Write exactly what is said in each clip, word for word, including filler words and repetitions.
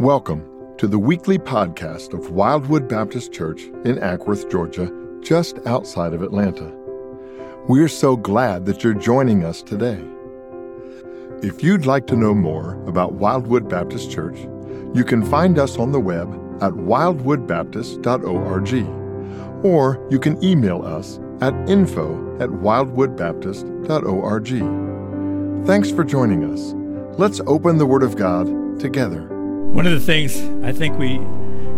Welcome to the weekly podcast of Wildwood Baptist Church in Ackworth, Georgia, just outside of Atlanta. We're so glad that you're joining us today. If you'd like to know more about Wildwood Baptist Church, you can find us on the web at wildwood baptist dot org, or you can email us at info at wildwood baptist dot org. Thanks for joining us. Let's open the Word of God together. One of the things I think we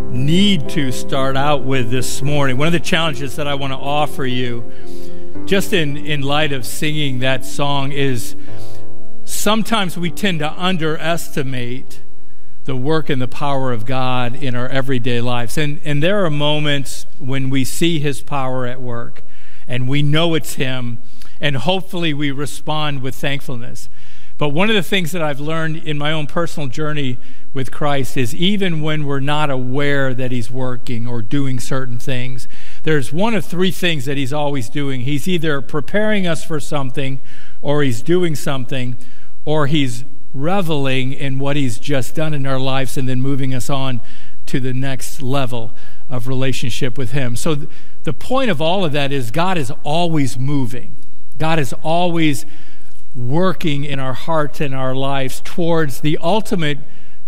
need to start out with this morning, one of the challenges that I want to offer you, just in, in light of singing that song, is sometimes we tend to underestimate the work and the power of God in our everyday lives. And, and there are moments when we see His power at work, and we know it's Him, and hopefully we respond with thankfulness. But one of the things that I've learned in my own personal journey with Christ is even when we're not aware that He's working or doing certain things, there's one of three things that He's always doing. He's either preparing us for something, or He's doing something, or He's reveling in what He's just done in our lives and then moving us on to the next level of relationship with Him. So th- the point of all of that is God is always moving. God is always working in our hearts and our lives towards the ultimate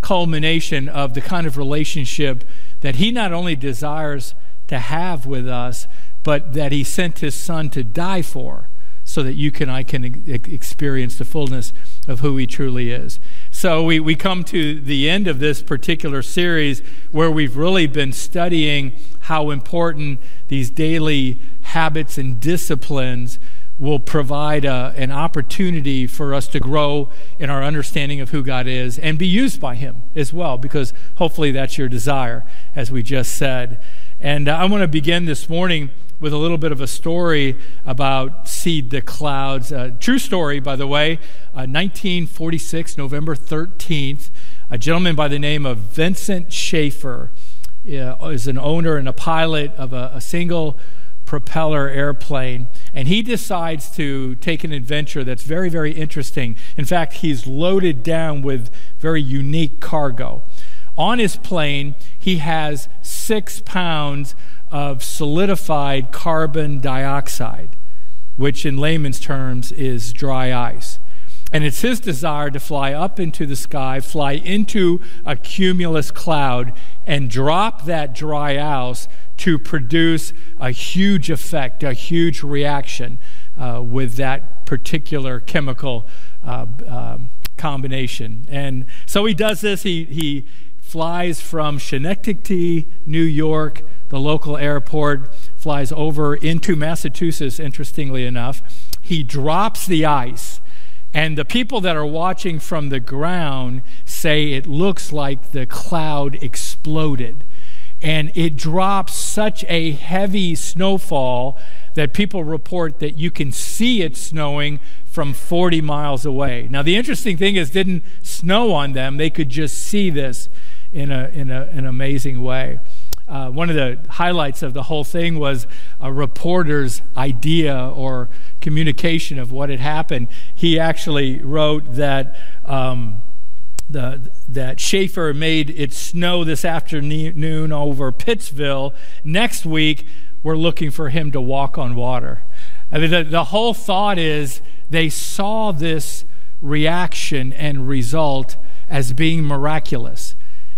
culmination of the kind of relationship that He not only desires to have with us, but that He sent His Son to die for, so that you and I can e- experience the fullness of who He truly is. So we, we come to the end of this particular series where we've really been studying how important these daily habits and disciplines will provide a, an opportunity for us to grow in our understanding of who God is and be used by Him as well, because hopefully that's your desire, as we just said. And I want to begin this morning with a little bit of a story about Seed the Clouds. A true story, by the way. Uh, nineteen forty-six, November thirteenth, a gentleman by the name of Vincent Schaefer uh, is an owner and a pilot of a, a single propeller airplane, and he decides to take an adventure that's very, very interesting. In fact, he's loaded down with very unique cargo. On his plane, he has six pounds of solidified carbon dioxide, which in layman's terms is dry ice. And it's his desire to fly up into the sky, fly into a cumulus cloud, and drop that dry ice to produce a huge effect, a huge reaction uh, with that particular chemical uh, um, combination. And so he does this. He he flies from Schenectady, New York, the local airport, flies over into Massachusetts, interestingly enough. He drops the ice. And the people that are watching from the ground say it looks like the cloud exploded. And it drops such a heavy snowfall that people report that you can see it snowing from forty miles away. Now, the interesting thing is, it didn't snow on them. They could just see this in a in a, an amazing way. Uh, one of the highlights of the whole thing was a reporter's idea or communication of what had happened. He actually wrote that... Um, The, that Schaefer made it snow this afternoon over Pittsville. Next week, we're looking for him to walk on water. I mean, the, the whole thought is they saw this reaction and result as being miraculous.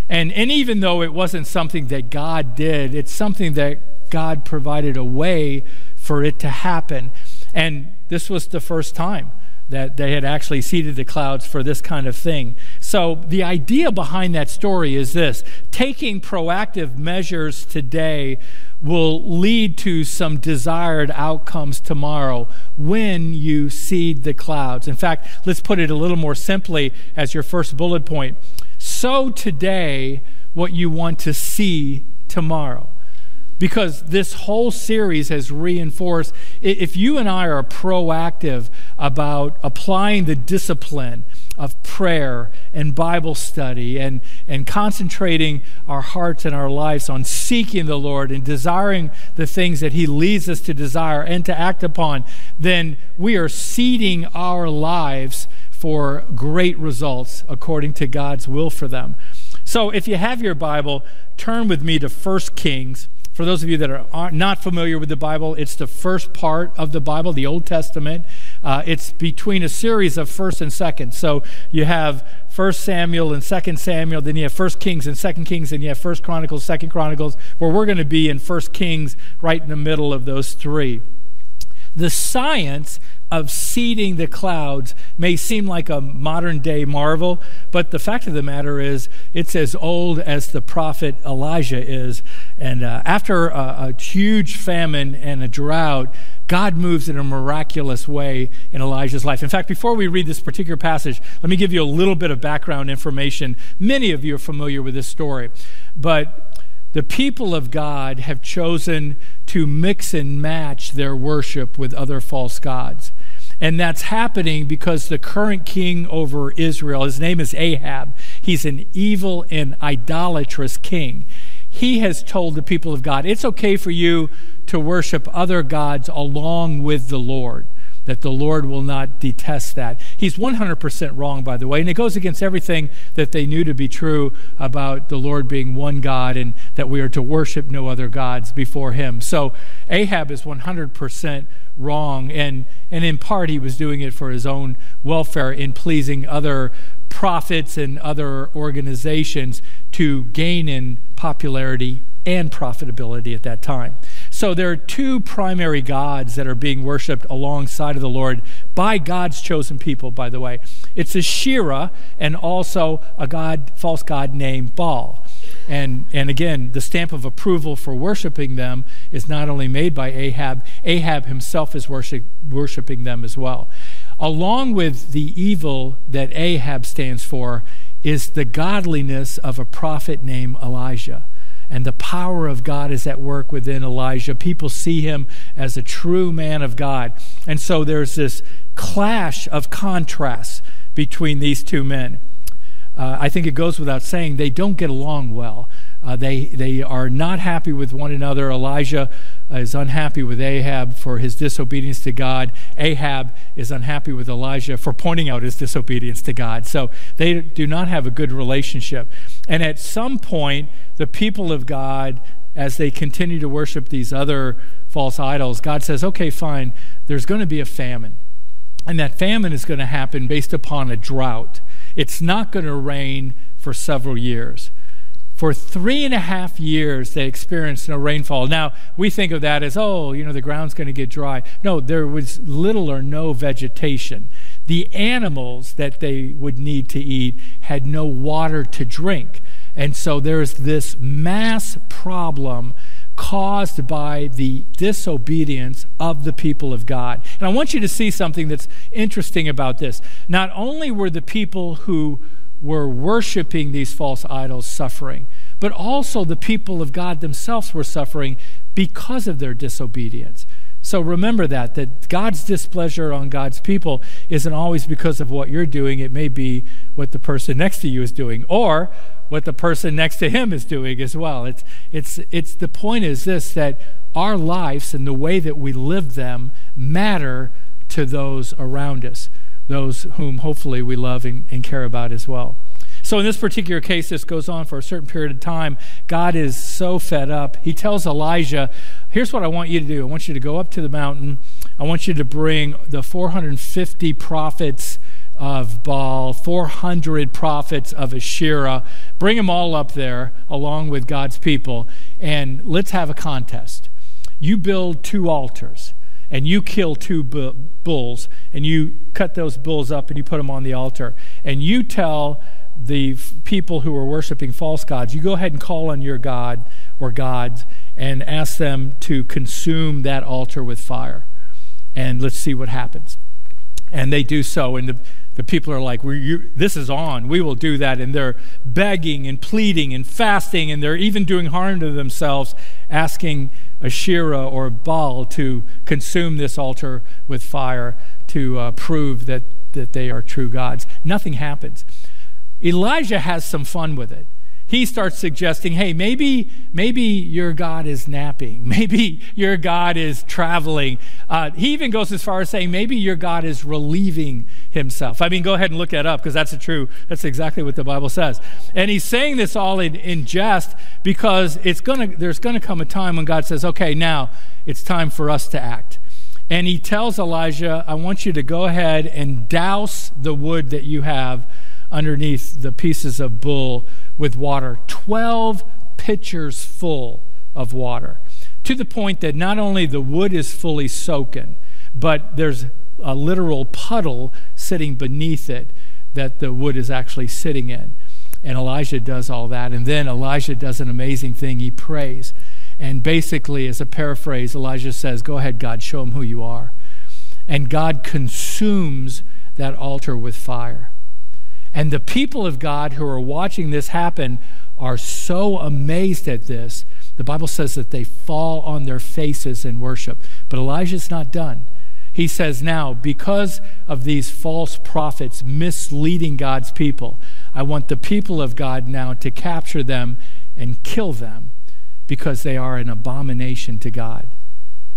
And, and even though it wasn't something that God did, it's something that God provided a way for it to happen. And this was the first time that they had actually seeded the clouds for this kind of thing. So the idea behind that story is this: taking proactive measures today will lead to some desired outcomes tomorrow when you seed the clouds. In fact, let's put it a little more simply as your first bullet point. Sow today what you want to see tomorrow. Because this whole series has reinforced, if you and I are proactive about applying the discipline of prayer and Bible study and, and concentrating our hearts and our lives on seeking the Lord and desiring the things that He leads us to desire and to act upon, then we are seeding our lives for great results according to God's will for them. So if you have your Bible, turn with me to First Kings. For those of you that are not familiar with the Bible, it's the first part of the Bible, the Old Testament. Uh, it's between a series of First and Second. So you have First Samuel and Second Samuel, then you have First Kings and Second Kings, and you have First Chronicles, Second Chronicles, where we're going to be in First Kings right in the middle of those three. The science of seeding the clouds may seem like a modern-day marvel, but the fact of the matter is it's as old as the prophet Elijah is. And uh, after a, a huge famine and a drought, God moves in a miraculous way in Elijah's life. In fact, before we read this particular passage, let me give you a little bit of background information. Many of you are familiar with this story, but the people of God have chosen to mix and match their worship with other false gods. And that's happening because the current king over Israel, his name is Ahab. He's an evil and idolatrous king. He has told the people of God, it's okay for you to worship other gods along with the Lord, that the Lord will not detest that. He's one hundred percent wrong, by the way, and it goes against everything that they knew to be true about the Lord being one God and that we are to worship no other gods before him. So Ahab is one hundred percent wrong, and, and in part he was doing it for his own welfare in pleasing other prophets and other organizations to gain in popularity and profitability at that time. So there are two primary gods that are being worshipped alongside of the Lord by God's chosen people, by the way. It's Asherah and also a god, false god named Baal. And, and again, the stamp of approval for worshiping them is not only made by Ahab, Ahab himself is worship, worshiping them as well. Along with the evil that Ahab stands for is the godliness of a prophet named Elijah. And the power of God is at work within Elijah. People see him as a true man of God. And so there's this clash of contrasts between these two men. Uh, I think it goes without saying they don't get along well. Uh, they, they are not happy with one another. Elijah is unhappy with Ahab for his disobedience to God. Ahab is unhappy with Elijah for pointing out his disobedience to God. So they do not have a good relationship. And at some point, the people of God, as they continue to worship these other false idols, God says, okay, fine, there's going to be a famine. And that famine is going to happen based upon a drought. It's not going to rain for several years. For three and a half years, they experienced no rainfall. Now, we think of that as, oh, you know, the ground's going to get dry. No, there was little or no vegetation. The animals that they would need to eat had no water to drink. And so there's this mass problem caused by the disobedience of the people of God. And I want you to see something that's interesting about this. Not only were the people who were worshiping these false idols suffering, but also the people of God themselves were suffering because of their disobedience. So remember that, that God's displeasure on God's people isn't always because of what you're doing. It may be what the person next to you is doing or what the person next to him is doing as well. It's, it's, it's the point is this, that our lives and the way that we live them matter to those around us, those whom hopefully we love and, and care about as well. So in this particular case, this goes on for a certain period of time. God is so fed up. He tells Elijah, here's what I want you to do. I want you to go up to the mountain. I want you to bring the four hundred fifty prophets of Baal, four hundred prophets of Asherah. Bring them all up there along with God's people, and let's have a contest. You build two altars, and you kill two bu- bulls, and you cut those bulls up and you put them on the altar. And you tell the f- people who are worshiping false gods, you go ahead and call on your god or gods and ask them to consume that altar with fire. And let's see what happens. And they do so, and the, the people are like, We're, you, this is on, we will do that. And they're begging and pleading and fasting, and they're even doing harm to themselves, asking Asherah or Baal to consume this altar with fire to uh, prove that, that they are true gods. Nothing happens. Elijah has some fun with it. he starts suggesting, hey, maybe maybe your God is napping. Maybe your God is traveling. Uh, he even goes as far as saying, maybe your God is relieving himself. I mean, go ahead and look that up, because that's a true, that's exactly what the Bible says. And he's saying this all in, in jest, because it's gonna, there's going to come a time when God says, okay, now it's time for us to act. And he tells Elijah, I want you to go ahead and douse the wood that you have underneath the pieces of bull with water, twelve pitchers full of water, to the point that not only the wood is fully soaken, but there's a literal puddle sitting beneath it that the wood is actually sitting in. And Elijah does all that. And then Elijah does an amazing thing. He prays. And basically, as a paraphrase, Elijah says, go ahead, God, show him who you are. And God consumes that altar with fire. And the people of God who are watching this happen are so amazed at this. The Bible says that they fall on their faces in worship. But Elijah's not done. He says, now, because of these false prophets misleading God's people, I want the people of God now to capture them and kill them, because they are an abomination to God.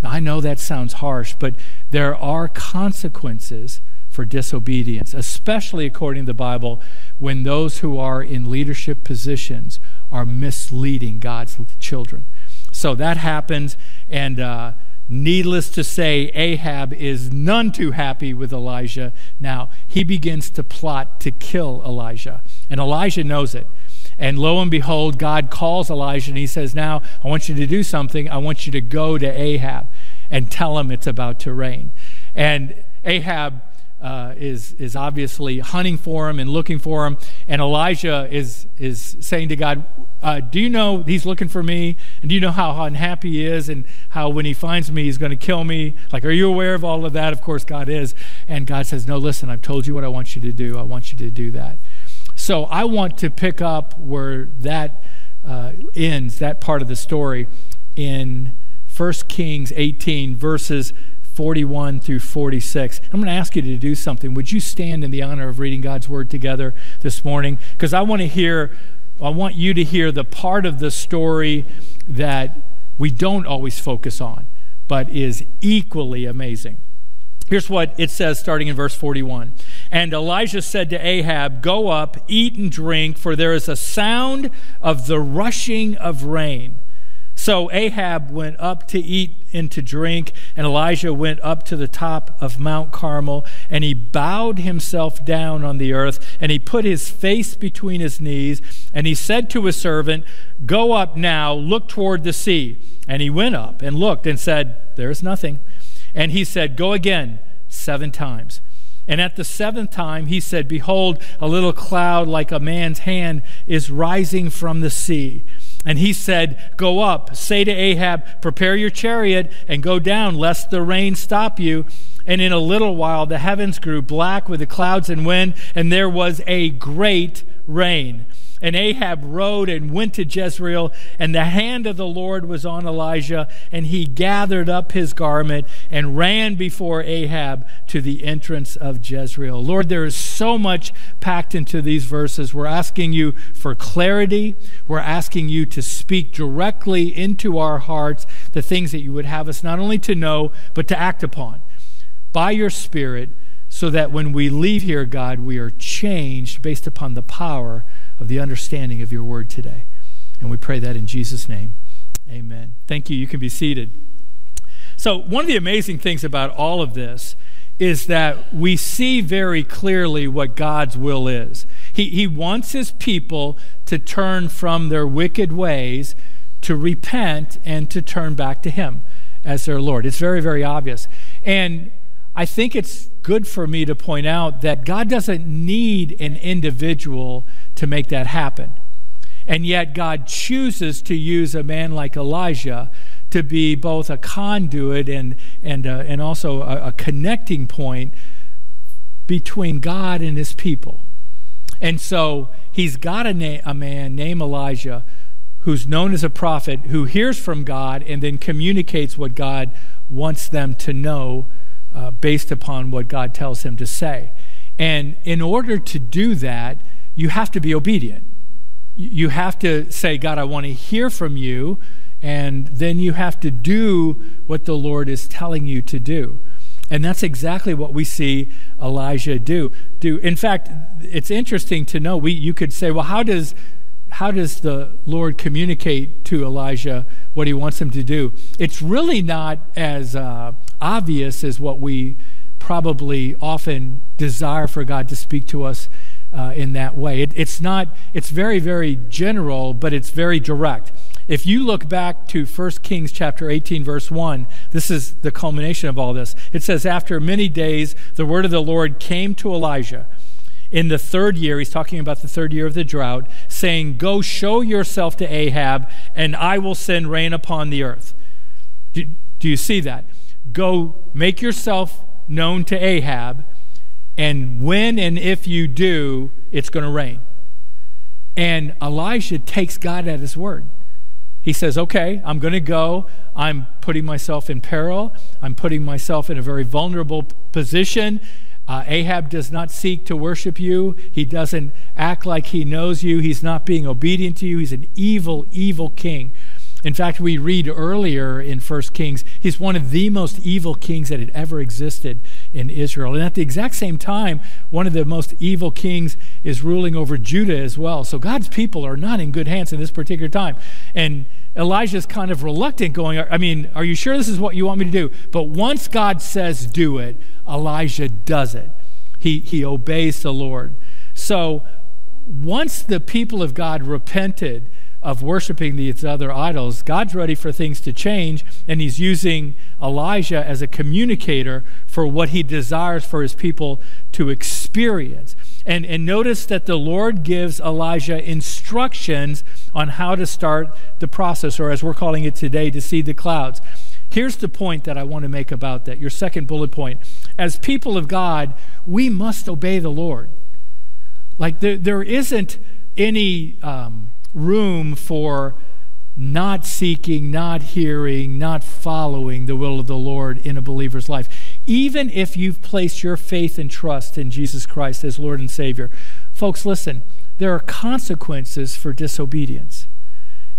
Now, I know that sounds harsh, but there are consequences for disobedience, especially according to the Bible, when those who are in leadership positions are misleading God's children. So that happens, and uh, needless to say, Ahab is none too happy with Elijah. Now, he begins to plot to kill Elijah, and Elijah knows it. And lo and behold, God calls Elijah, and he says, now, I want you to do something. I want you to go to Ahab and tell him it's about to rain. And Ahab Uh, is is obviously hunting for him and looking for him, and Elijah is is saying to God, uh, do you know he's looking for me, and do you know how unhappy he is, and how when he finds me he's going to kill me? Like, are you aware of all of that? Of course God is. And God says, no, listen, I've told you what I want you to do. I want you to do that. So I want to pick up where that uh, ends, that part of the story, in First Kings eighteen, verses forty-one through forty-six. I'm going to ask you to do something. Would you stand in the honor of reading God's word together this morning? Because I want to hear, I want you to hear the part of the story that we don't always focus on, but is equally amazing. Here's what it says, starting in verse forty-one. And Elijah said to Ahab, go up, eat and drink, for there is a sound of the rushing of rain. So Ahab went up to eat and to drink, and Elijah went up to the top of Mount Carmel, and he bowed himself down on the earth, and he put his face between his knees, and he said to his servant, go up now, look toward the sea. And he went up and looked and said, there is nothing. And he said, go again seven times. And at the seventh time he said, behold, a little cloud like a man's hand is rising from the sea. And he said, go up, say to Ahab, prepare your chariot and go down, lest the rain stop you. And in a little while the heavens grew black with the clouds and wind, and there was a great rain. And Ahab rode and went to Jezreel, and the hand of the Lord was on Elijah, and he gathered up his garment and ran before Ahab to the entrance of Jezreel. Lord, there is so much packed into these verses. We're asking you for clarity. We're asking you to speak directly into our hearts the things that you would have us not only to know, but to act upon by your Spirit, so that when we leave here, God, we are changed based upon the power of the understanding of your word today. And we pray that in Jesus' name. Amen. Thank you. You can be seated. So one of the amazing things about all of this is that we see very clearly what God's will is. He, he wants his people to turn from their wicked ways, to repent, and to turn back to him as their Lord. It's very, very obvious. And I think it's good for me to point out that God doesn't need an individual to make that happen. And yet God chooses to use a man like Elijah to be both a conduit and and uh, and also a, a connecting point between God and his people. And so he's got a, na- a man named Elijah who's known as a prophet, who hears from God and then communicates what God wants them to know uh, based upon what God tells him to say. And in order to do that, you have to be obedient. you have to say, God, I want to hear from you. And then you have to do what the Lord is telling you to do. And that's exactly what we see Elijah do. do. In fact, it's interesting to know, we, you could say, well, how does, how does the Lord communicate to Elijah what he wants him to do? It's really not as uh, obvious as what we probably often desire for God to speak to us uh, in that way. It, it's not, it's very, very general, but it's very direct. If you look back to First Kings chapter eighteen, verse one, this is the culmination of all this. It says, after many days, the word of the Lord came to Elijah. In the third year, he's talking about the third year of the drought, saying, go show yourself to Ahab, and I will send rain upon the earth. Do, do you see that? Go make yourself known to Ahab, and when and if you do, it's going to rain. And Elijah takes God at his word. He says, okay, I'm going to go. I'm putting myself in peril. I'm putting myself in a very vulnerable position. Uh, Ahab does not seek to worship you. He doesn't act like he knows you. He's not being obedient to you. He's an evil, evil king. In fact, we read earlier in First Kings, he's one of the most evil kings that had ever existed in Israel. And at the exact same time, one of the most evil kings is ruling over Judah as well. So God's people are not in good hands in this particular time. And Elijah's kind of reluctant, going, I mean, are you sure this is what you want me to do? But once God says do it, Elijah does it. He, he obeys the Lord. So once the people of God repented of worshiping these other idols, God's ready for things to change, and he's using Elijah as a communicator for what he desires for his people to experience. And, and notice that the Lord gives Elijah instructions on how to start the process, or as we're calling it today, to see the clouds. Here's the point that I want to make about that, your second bullet point. As people of God, we must obey the Lord. Like there, there isn't any um, room for not seeking, not hearing, not following the will of the Lord in a believer's life. Even if you've placed your faith and trust in Jesus Christ as Lord and Savior. Folks, listen, there are consequences for disobedience.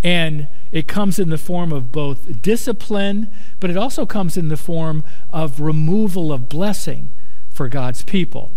And it comes in the form of both discipline, but it also comes in the form of removal of blessing for God's people.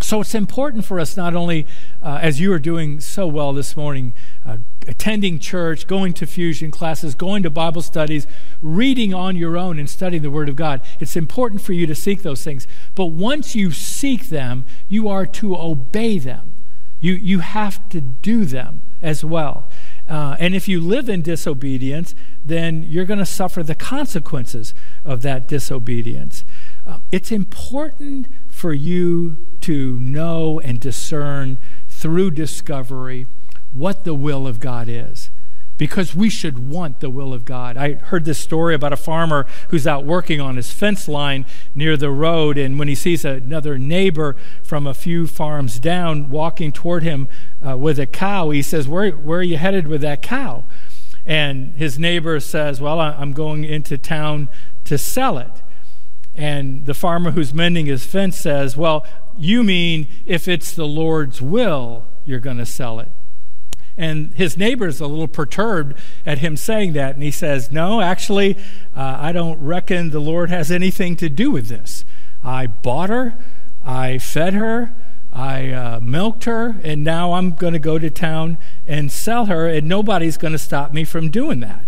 So it's important for us not only, uh, as you are doing so well this morning, uh, attending church, going to fusion classes, going to Bible studies, reading on your own and studying the Word of God. It's important for you to seek those things. But once you seek them, you are to obey them. You, you have to do them as well. Uh, and if you live in disobedience, then you're going to suffer the consequences of that disobedience. Uh, it's important for you to know and discern through discovery what the will of God is, because we should want the will of God. I heard this story about a farmer who's out working on his fence line near the road, and when he sees another neighbor from a few farms down walking toward him uh, with a cow, he says, where, where are you headed with that cow? And his neighbor says, well, I'm going into town to sell it. And the farmer who's mending his fence says, well, you mean if it's the Lord's will, you're going to sell it. And his neighbor's a little perturbed at him saying that. And he says, no, actually, uh, I don't reckon the Lord has anything to do with this. I bought her, I fed her, I uh, milked her, and now I'm going to go to town and sell her, and nobody's going to stop me from doing that.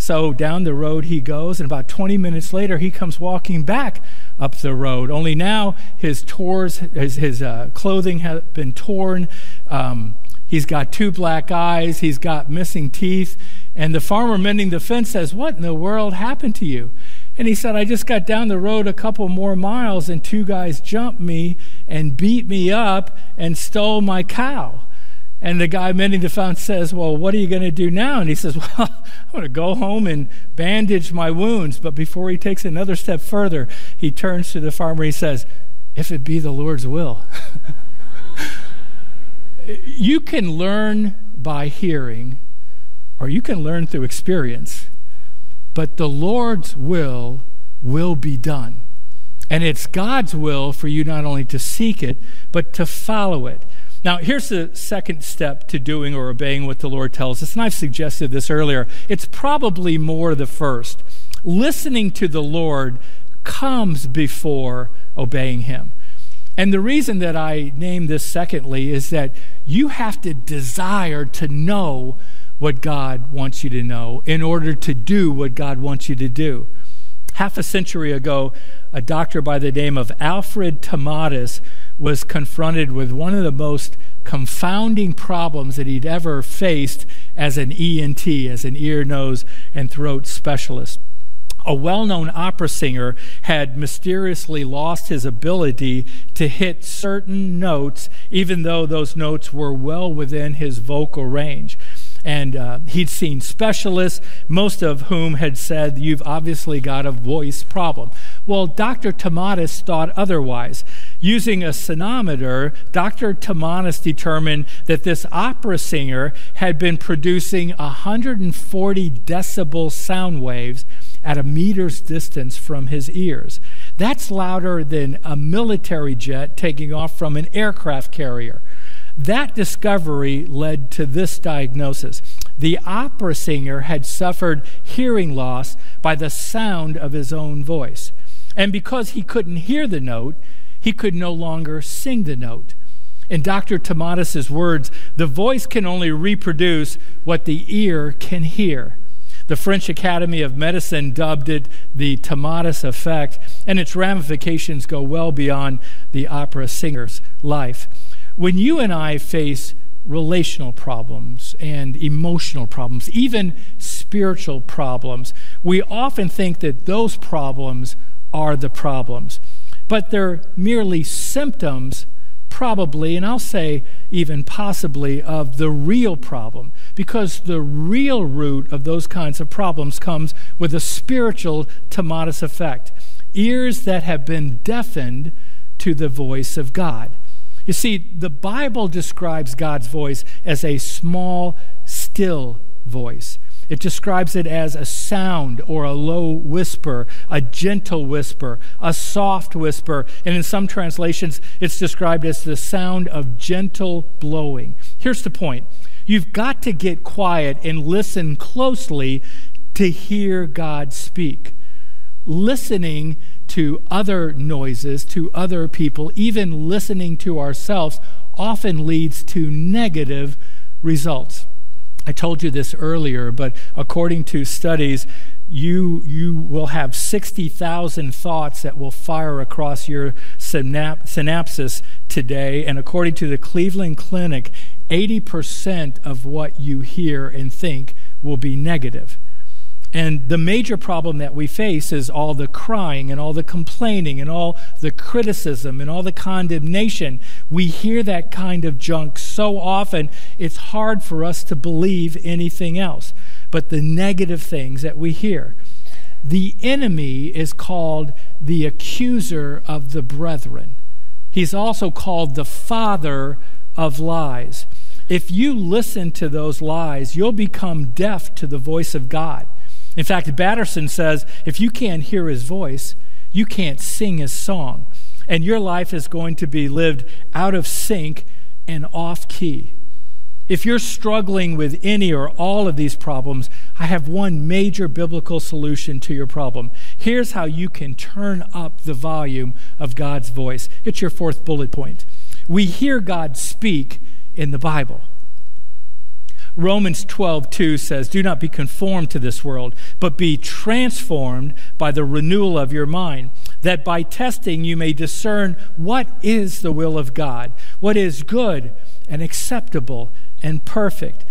So down the road he goes, and about twenty minutes later, he comes walking back up the road. Only now his tours, his, his uh, clothing has been torn. Um, he's got two black eyes. He's got missing teeth. And the farmer mending the fence says, what in the world happened to you? And he said, I just got down the road a couple more miles, and two guys jumped me and beat me up and stole my cow. And the guy mending the fence says, well, what are you going to do now? And he says, well, I'm going to go home and bandage my wounds. But before he takes another step further, he turns to the farmer. He says, if it be the Lord's will. You can learn by hearing, or you can learn through experience. But the Lord's will will be done. And it's God's will for you not only to seek it, but to follow it. Now, here's the second step to doing or obeying what the Lord tells us, and I've suggested this earlier. It's probably more the first. Listening to the Lord comes before obeying him. And the reason that I name this secondly is that you have to desire to know what God wants you to know in order to do what God wants you to do. Half a century ago, a doctor by the name of Alfred Tomatis was confronted with one of the most confounding problems that he'd ever faced as an E N T, as an ear, nose, and throat specialist. A well-known opera singer had mysteriously lost his ability to hit certain notes, even though those notes were well within his vocal range. And uh, he'd seen specialists, most of whom had said, "You've obviously got a voice problem." Well, Doctor Tomatis thought otherwise. Using a sonometer, Doctor Tomatis determined that this opera singer had been producing one hundred forty decibel sound waves at a meter's distance from his ears. That's louder than a military jet taking off from an aircraft carrier. That discovery led to this diagnosis. The opera singer had suffered hearing loss by the sound of his own voice. And because he couldn't hear the note, he could no longer sing the note. In Doctor Tomatis's words, the voice can only reproduce what the ear can hear. The French Academy of Medicine dubbed it the Tomatis effect, and its ramifications go well beyond the opera singer's life. When you and I face relational problems and emotional problems, even spiritual problems, we often think that those problems are the problems. But they're merely symptoms, probably, and I'll say even possibly, of the real problem, because the real root of those kinds of problems comes with a spiritual Tomatis effect, ears that have been deafened to the voice of God. You see, the Bible describes God's voice as a small, still voice. It describes it as a sound or a low whisper, a gentle whisper, a soft whisper. And in some translations, it's described as the sound of gentle blowing. Here's the point. You've got to get quiet and listen closely to hear God speak. Listening to other noises, to other people, even listening to ourselves, often leads to negative results. I told you this earlier, but according to studies, you you will have sixty thousand thoughts that will fire across your synap- synapses today, and according to the Cleveland Clinic, eighty percent of what you hear and think will be negative. And the major problem that we face is all the crying and all the complaining and all the criticism and all the condemnation. We hear that kind of junk so often, it's hard for us to believe anything else but the negative things that we hear. The enemy is called the accuser of the brethren. He's also called the father of lies. If you listen to those lies, you'll become deaf to the voice of God. In fact, Batterson says, if you can't hear his voice, you can't sing his song, and your life is going to be lived out of sync and off key. If you're struggling with any or all of these problems, I have one major biblical solution to your problem. Here's how you can turn up the volume of God's voice. It's your fourth bullet point. We hear God speak in the Bible. Romans twelve two says, "Do not be conformed to this world, but be transformed by the renewal of your mind, that by testing you may discern what is the will of God, what is good and acceptable and perfect."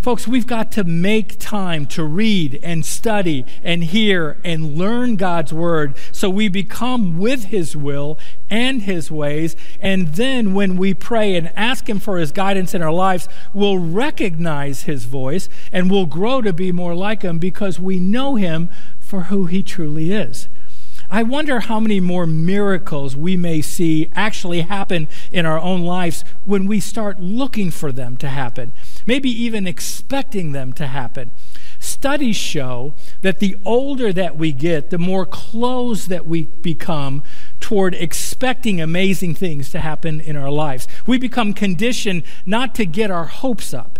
Folks, we've got to make time to read and study and hear and learn God's word so we become with his will and his ways. And then when we pray and ask him for his guidance in our lives, we'll recognize his voice and we'll grow to be more like him because we know him for who he truly is. I wonder how many more miracles we may see actually happen in our own lives when we start looking for them to happen, maybe even expecting them to happen. Studies show that the older that we get, the more closed that we become toward expecting amazing things to happen in our lives. We become conditioned not to get our hopes up.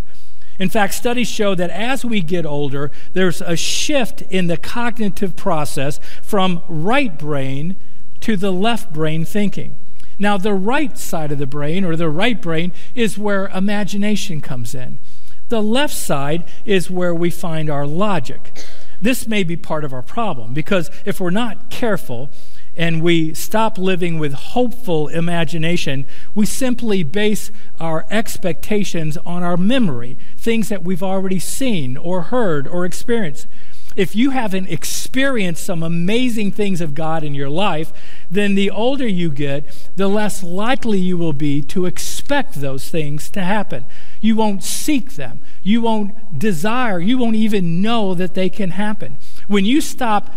In fact, studies show that as we get older, there's a shift in the cognitive process from right brain to the left brain thinking. Now, the right side of the brain, or the right brain, is where imagination comes in. The left side is where we find our logic. This may be part of our problem, because if we're not careful and we stop living with hopeful imagination, we simply base our expectations on our memory, things that we've already seen or heard or experienced. If you haven't experienced some amazing things of God in your life, then the older you get, the less likely you will be to expect those things to happen. You won't seek them. You won't desire. You won't even know that they can happen. When you stop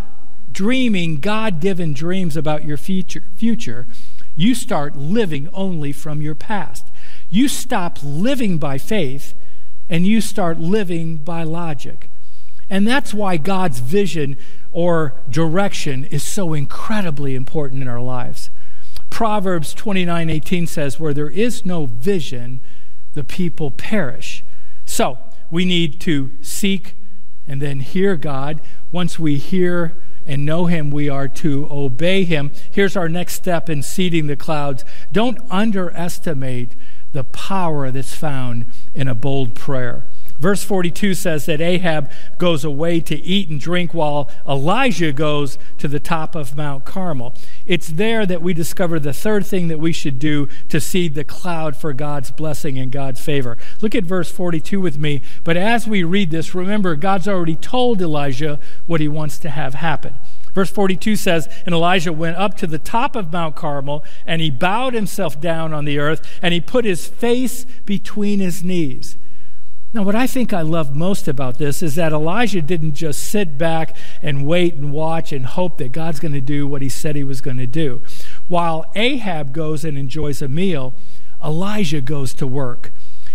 dreaming God-given dreams about your future, future, you start living only from your past. You stop living by faith, and you start living by logic. And that's why God's vision or direction is so incredibly important in our lives. Proverbs twenty-nine eighteen says, where there is no vision, the people perish. So we need to seek and then hear God. Once we hear and know him, we are to obey him. Here's our next step in seeding the clouds. Don't underestimate the power that's found in a bold prayer. Verse forty-two says that Ahab goes away to eat and drink while Elijah goes to the top of Mount Carmel. It's there that we discover the third thing that we should do to seed the cloud for God's blessing and God's favor. Look at verse forty-two with me. But as we read this, remember, God's already told Elijah what he wants to have happen. Verse forty-two says, and Elijah went up to the top of Mount Carmel, and he bowed himself down on the earth, and he put his face between his knees. Now, what I think I love most about this is that Elijah didn't just sit back and wait and watch and hope that God's going to do what he said he was going to do. While Ahab goes and enjoys a meal, Elijah goes to work.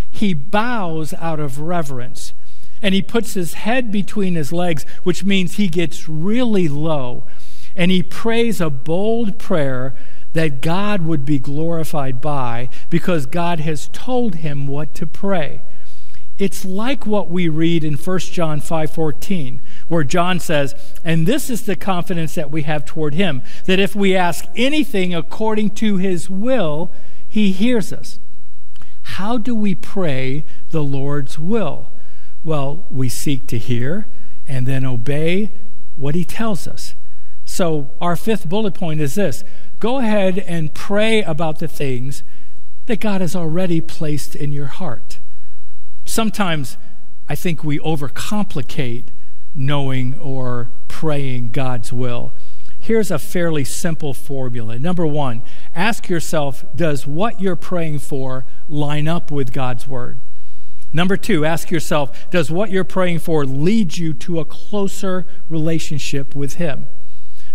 He bows out of reverence, and he puts his head between his legs, which means he gets really low, and he prays a bold prayer that God would be glorified by, because God has told him what to pray. It's like what we read in First John five fourteen, where John says, and this is the confidence that we have toward him, that if we ask anything according to his will, he hears us. How do we pray the Lord's will? Well, we seek to hear and then obey what he tells us. So our fifth bullet point is this: go ahead and pray about the things that God has already placed in your heart. Sometimes I think we overcomplicate knowing or praying God's will. Here's a fairly simple formula. Number one, ask yourself, does what you're praying for line up with God's word? Number two, ask yourself, does what you're praying for lead you to a closer relationship with him?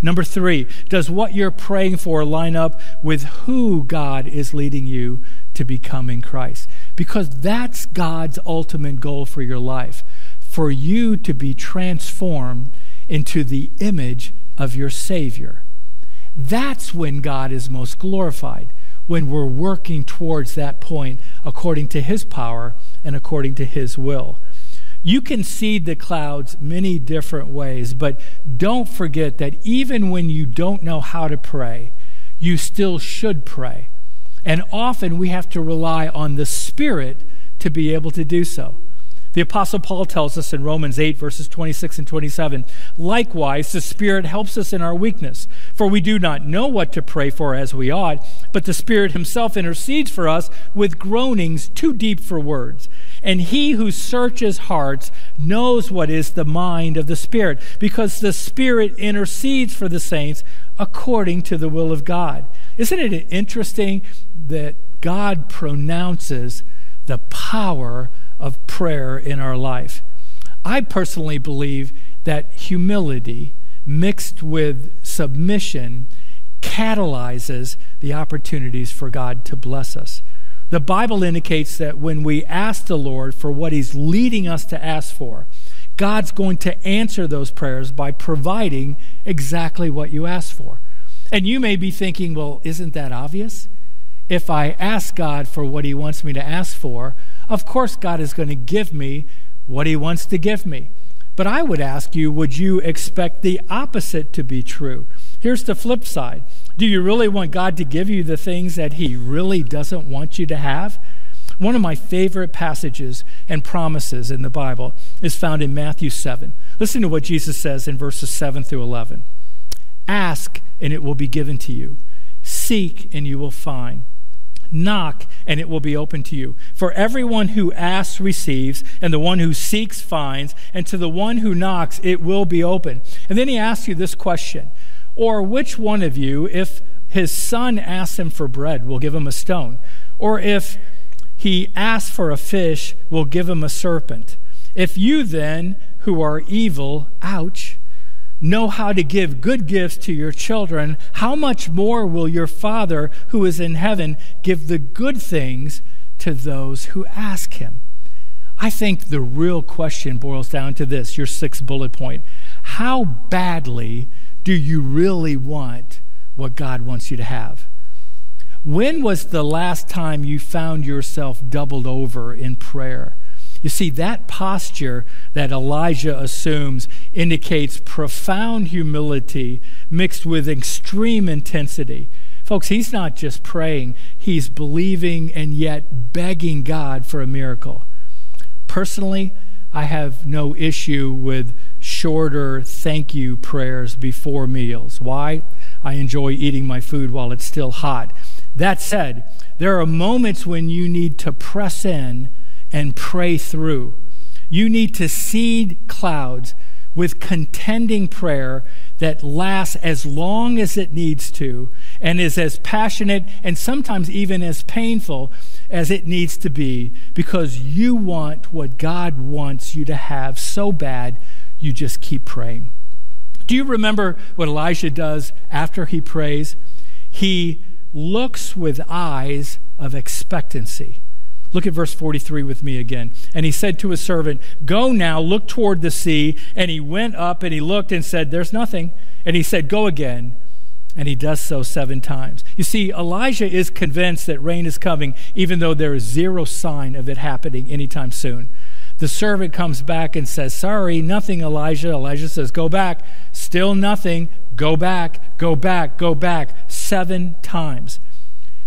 Number three, does what you're praying for line up with who God is leading you to become in Christ? Because that's God's ultimate goal for your life, for you to be transformed into the image of your Savior. That's when God is most glorified, when we're working towards that point according to his power and according to his will. You can seed the clouds many different ways, but don't forget that even when you don't know how to pray, you still should pray. And often we have to rely on the Spirit to be able to do so. The Apostle Paul tells us in Romans eight, verses twenty-six and twenty-seven, likewise, the Spirit helps us in our weakness, for we do not know what to pray for as we ought, but the Spirit himself intercedes for us with groanings too deep for words. And he who searches hearts knows what is the mind of the Spirit, because the Spirit intercedes for the saints according to the will of God. Isn't it interesting that God pronounces the power of prayer in our life? I personally believe that humility mixed with submission catalyzes the opportunities for God to bless us. The Bible indicates that when we ask the Lord for what he's leading us to ask for, God's going to answer those prayers by providing exactly what you ask for. And you may be thinking, well, isn't that obvious? If I ask God for what he wants me to ask for, of course God is going to give me what he wants to give me. But I would ask you, would you expect the opposite to be true? Here's the flip side. Do you really want God to give you the things that he really doesn't want you to have? One of my favorite passages and promises in the Bible is found in Matthew seven. Listen to what Jesus says in verses seven through eleven. Ask, and it will be given to you. Seek, and you will find. Knock, and it will be open to you. For everyone who asks receives, and the one who seeks finds, and to the one who knocks it will be open. And then he asks you this question, or which one of you, if his son asks him for bread, will give him a stone? Or if he asks for a fish, will give him a serpent? If you then, who are evil, ouch, know how to give good gifts to your children, how much more will your Father who is in heaven give the good things to those who ask him? I think the real question boils down to this, your sixth bullet point. How badly do you really want what God wants you to have? When was the last time you found yourself doubled over in prayer? You see, that posture that Elijah assumes indicates profound humility mixed with extreme intensity. Folks, he's not just praying, he's believing and yet begging God for a miracle. Personally, I have no issue with shorter thank you prayers before meals. Why? I enjoy eating my food while it's still hot. That said, there are moments when you need to press in and pray through. You need to seed clouds with contending prayer that lasts as long as it needs to and is as passionate and sometimes even as painful as it needs to be, because you want what God wants you to have so bad, you just keep praying. Do you remember what Elijah does after he prays? He looks with eyes of expectancy. Look at verse forty-three with me again. And he said to his servant, go now, look toward the sea. And he went up and he looked and said, there's nothing. And he said, go again. And he does so seven times. You see, Elijah is convinced that rain is coming, even though there is zero sign of it happening anytime soon. The servant comes back and says, sorry, nothing, Elijah. Elijah says, go back. Still nothing. Go back, go back, go back. Seven times.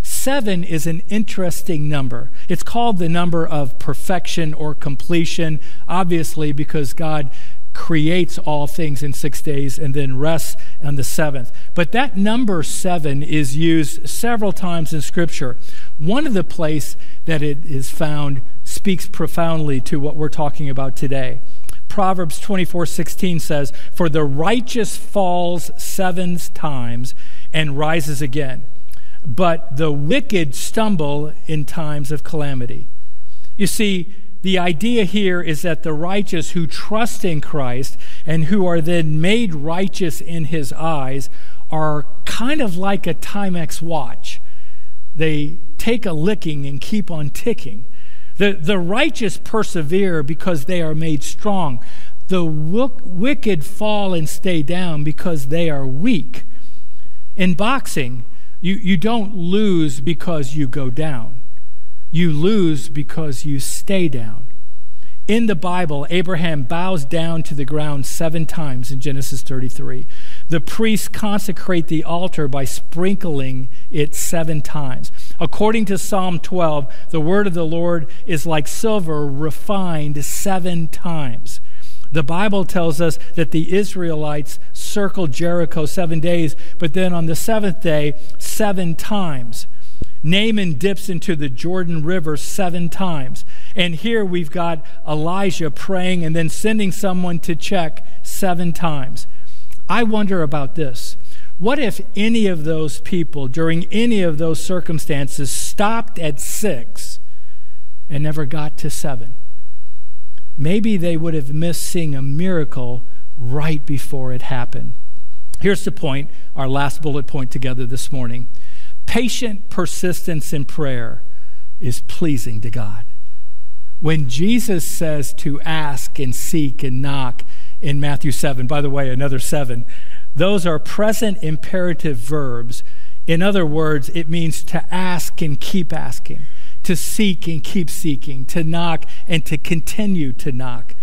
Seven is an interesting number. It's called the number of perfection or completion, obviously because God creates all things in six days and then rests on the seventh. But that number seven is used several times in Scripture. One of the places that it is found speaks profoundly to what we're talking about today. Proverbs twenty-four sixteen says, for the righteous falls seven times and rises again, but the wicked stumble in times of calamity. You see, the idea here is that the righteous who trust in Christ and who are then made righteous in his eyes are kind of like a Timex watch. They take a licking and keep on ticking. The, the righteous persevere because they are made strong. The wicked fall and stay down because they are weak. In boxing, You, you don't lose because you go down. You lose because you stay down. In the Bible, Abraham bows down to the ground seven times in Genesis thirty-three. The priests consecrate the altar by sprinkling it seven times. According to Psalm twelve, the word of the Lord is like silver refined seven times. The Bible tells us that the Israelites circled Jericho seven days, but then on the seventh day, seven times. Naaman dips into the Jordan River seven times. And here we've got Elijah praying and then sending someone to check seven times. I wonder about this. What if any of those people during any of those circumstances stopped at six and never got to seven? Maybe they would have missed seeing a miracle right before it happened. Here's the point, our last bullet point together this morning. Patient persistence in prayer is pleasing to God. When Jesus says to ask and seek and knock in Matthew seven, by the way, another seven, Those are present imperative verbs. In other words, it means to ask and keep asking, to seek and keep seeking, to knock and to continue to knock.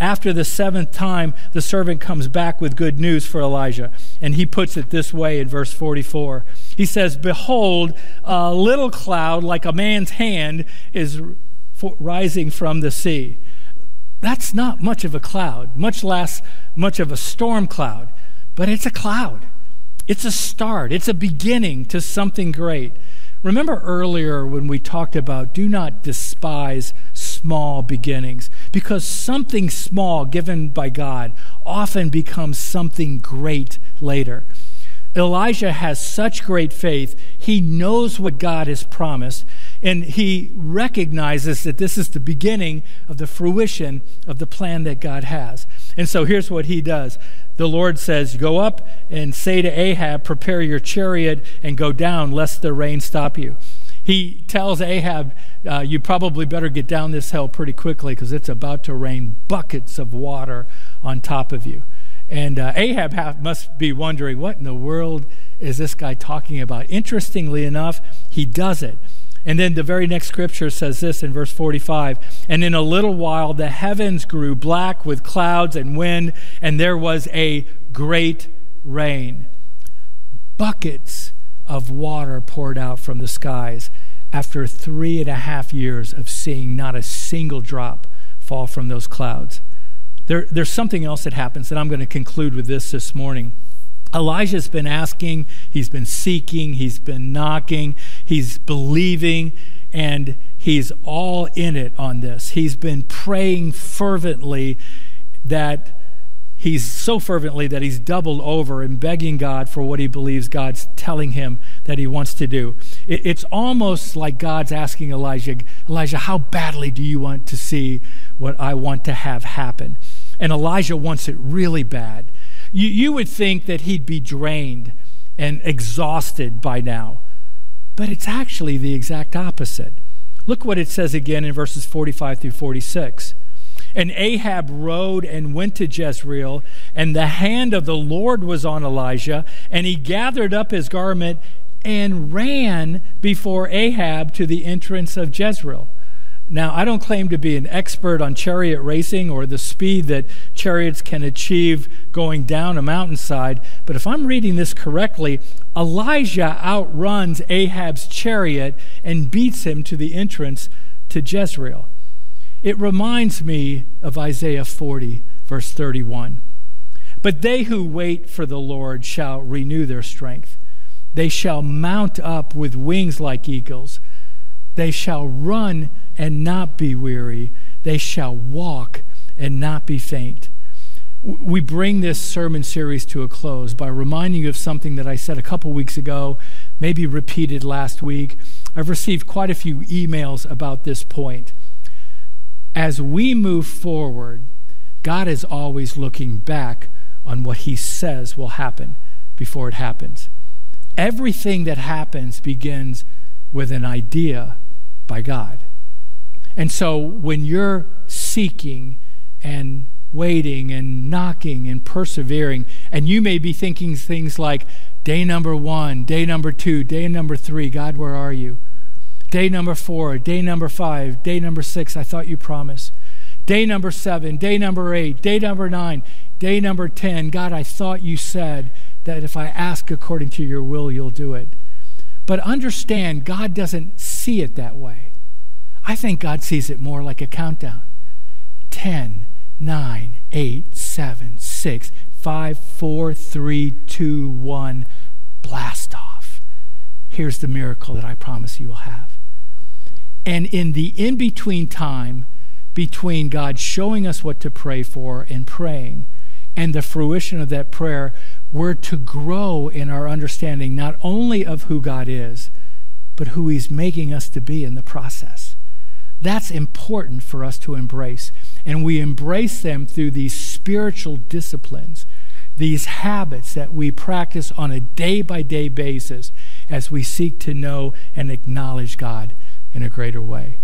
After the seventh time, the servant comes back with good news for Elijah. And he puts it this way in verse forty-four. He says, "Behold, a little cloud like a man's hand is rising from the sea." That's not much of a cloud, much less much of a storm cloud. But it's a cloud. It's a start. It's a beginning to something great. Remember earlier when we talked about do not despise small beginnings, because something small given by God often becomes something great later. Elijah has such great faith. He knows what God has promised, and he recognizes that this is the beginning of the fruition of the plan that God has. And so here's what he does. The Lord says, "Go up and say to Ahab, prepare your chariot and go down, lest the rain stop you." He tells Ahab, uh, you probably better get down this hill pretty quickly because it's about to rain buckets of water on top of you. And uh, Ahab ha- must be wondering, what in the world is this guy talking about? Interestingly enough, he does it. And then the very next scripture says this in verse forty-five, "And in a little while the heavens grew black with clouds and wind, and there was a great rain." Buckets of water poured out from the skies after three and a half years of seeing not a single drop fall from those clouds. There, there's something else that happens, and I'm going to conclude with this this morning. Elijah's been asking, he's been seeking, he's been knocking, he's believing, and he's all in it on this. He's been praying fervently that he's so fervently that he's doubled over and begging God for what he believes God's telling him that he wants to do. It, it's almost like God's asking Elijah, Elijah, how badly do you want to see what I want to have happen? And Elijah wants it really bad. You, you would think that he'd be drained and exhausted by now, but it's actually the exact opposite. Look what it says again in verses forty-five through forty-six. "And Ahab rode and went to Jezreel, and the hand of the Lord was on Elijah, and he gathered up his garment and ran before Ahab to the entrance of Jezreel." Now, I don't claim to be an expert on chariot racing or the speed that chariots can achieve going down a mountainside, but if I'm reading this correctly, Elijah outruns Ahab's chariot and beats him to the entrance to Jezreel. It reminds me of Isaiah forty, verse thirty-one. "But they who wait for the Lord shall renew their strength. They shall mount up with wings like eagles. They shall run and not be weary. They shall walk and not be faint." We bring this sermon series to a close by reminding you of something that I said a couple weeks ago, maybe repeated last week. I've received quite a few emails about this point. As we move forward, God is always looking back on what he says will happen before it happens. Everything that happens begins with an idea by God. And so when you're seeking and waiting and knocking and persevering, and you may be thinking things like, day number one, day number two, day number three, God, where are you? Day number four, day number five, day number six, I thought you promised. Day number seven, day number eight, day number nine, day number ten, God, I thought you said that if I ask according to your will, you'll do it. But understand, God doesn't see it that way. I think God sees it more like a countdown. ten, nine, eight, seven, six, five, four, three, two, one, blast off. Here's the miracle that I promise you will have. And in the in-between time between God showing us what to pray for and praying and the fruition of that prayer, we're to grow in our understanding not only of who God is, but who he's making us to be in the process. That's important for us to embrace. And we embrace them through these spiritual disciplines, these habits that we practice on a day-by-day basis as we seek to know and acknowledge God in a greater way.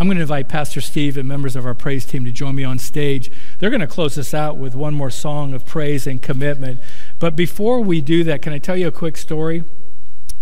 I'm going to invite Pastor Steve and members of our praise team to join me on stage. They're going to close us out with one more song of praise and commitment. But before we do that, can I tell you a quick story?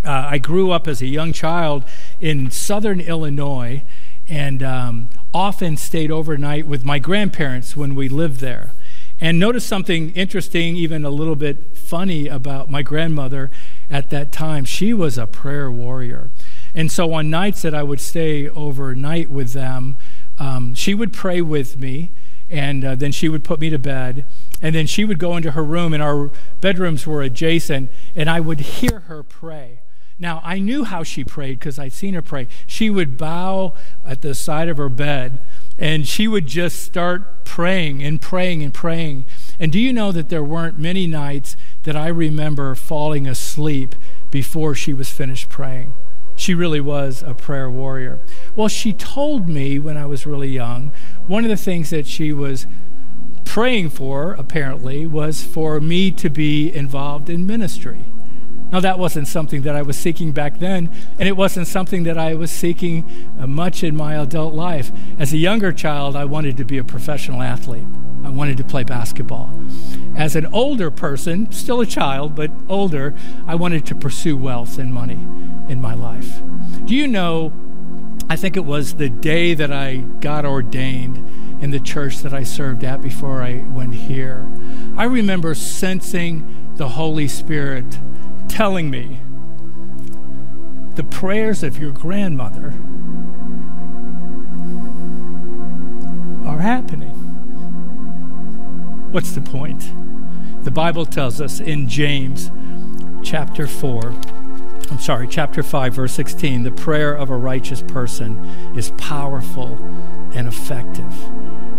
Uh, I grew up as a young child in southern Illinois, and um, often stayed overnight with my grandparents when we lived there. And noticed something interesting, even a little bit funny, about my grandmother at that time. She was a prayer warrior. And so on nights that I would stay overnight with them, um, she would pray with me, and uh, then she would put me to bed. And then she would go into her room, and our bedrooms were adjacent, and I would hear her pray. Now, I knew how she prayed because I'd seen her pray. She would bow at the side of her bed, and she would just start praying and praying and praying. And do you know that there weren't many nights that I remember falling asleep before she was finished praying? She really was a prayer warrior. Well, she told me when I was really young, one of the things that she was praying for, apparently, was for me to be involved in ministry. Now, that wasn't something that I was seeking back then, and it wasn't something that I was seeking much in my adult life. As a younger child, I wanted to be a professional athlete. I wanted to play basketball. As an older person, still a child, but older, I wanted to pursue wealth and money in my life. Do you know, I think it was the day that I got ordained in the church that I served at before I went here, I remember sensing the Holy Spirit telling me, the prayers of your grandmother are happening. What's the point? The Bible tells us in James chapter four, I'm sorry, chapter five, verse sixteen, the prayer of a righteous person is powerful and effective.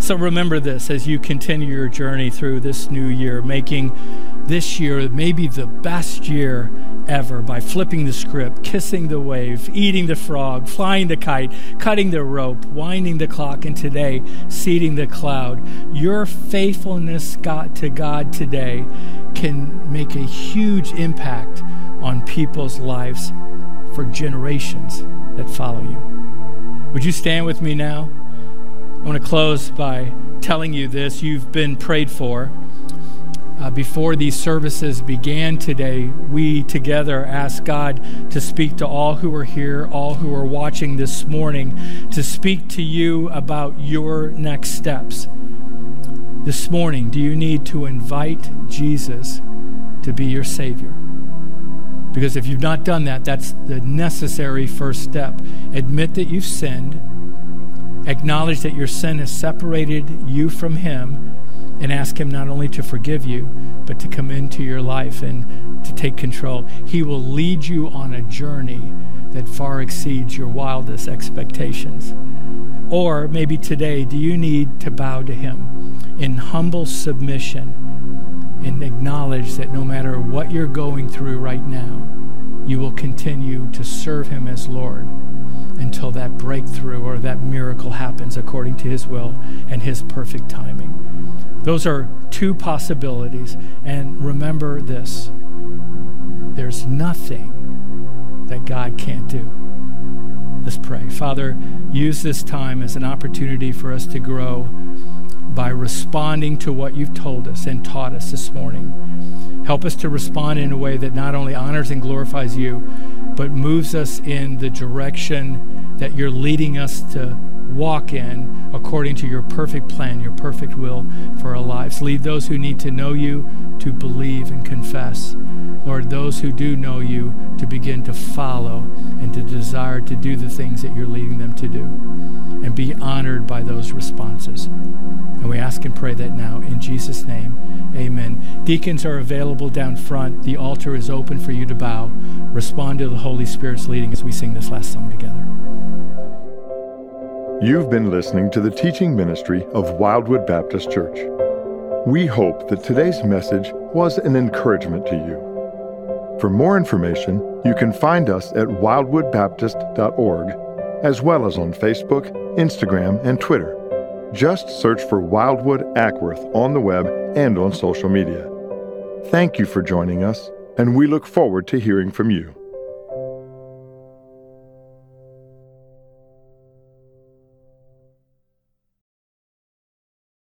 So remember this as you continue your journey through this new year, making this year maybe the best year ever by flipping the script, kissing the wave, eating the frog, flying the kite, cutting the rope, winding the clock, and today, seating the cloud. Your faithfulness to God today can make a huge impact on people's lives for generations that follow you. Would you stand with me now? I want to close by telling you this. You've been prayed for. Uh, before these services began today, we together asked God to speak to all who are here, all who are watching this morning, to speak to you about your next steps. This morning, do you need to invite Jesus to be your Savior? Because if you've not done that, that's the necessary first step. Admit that you've sinned. Acknowledge that your sin has separated you from Him, and ask Him not only to forgive you, but to come into your life and to take control. He will lead you on a journey that far exceeds your wildest expectations. Or maybe today, do you need to bow to Him in humble submission and acknowledge that no matter what you're going through right now, you will continue to serve Him as Lord until that breakthrough or that miracle happens according to His will and His perfect timing. Those are two possibilities. And remember this, there's nothing that God can't do. Let's pray. Father, use this time as an opportunity for us to grow by responding to what you've told us and taught us this morning. Help us to respond in a way that not only honors and glorifies you, but moves us in the direction that you're leading us to walk in according to your perfect plan, your perfect will for our lives. Lead those who need to know you to believe and confess. Lord, those who do know you to begin to follow and to desire to do the things that you're leading them to do, and be honored by those responses. And we ask and pray that now in Jesus' name, amen. Deacons are available down front. The altar is open for you to bow. Respond to the Holy Spirit's leading as we sing this last song together. You've been listening to the teaching ministry of Wildwood Baptist Church. We hope that today's message was an encouragement to you. For more information, you can find us at wildwood baptist dot org, as well as on Facebook, Instagram, and Twitter. Just search for Wildwood Ackworth on the web and on social media. Thank you for joining us, and we look forward to hearing from you.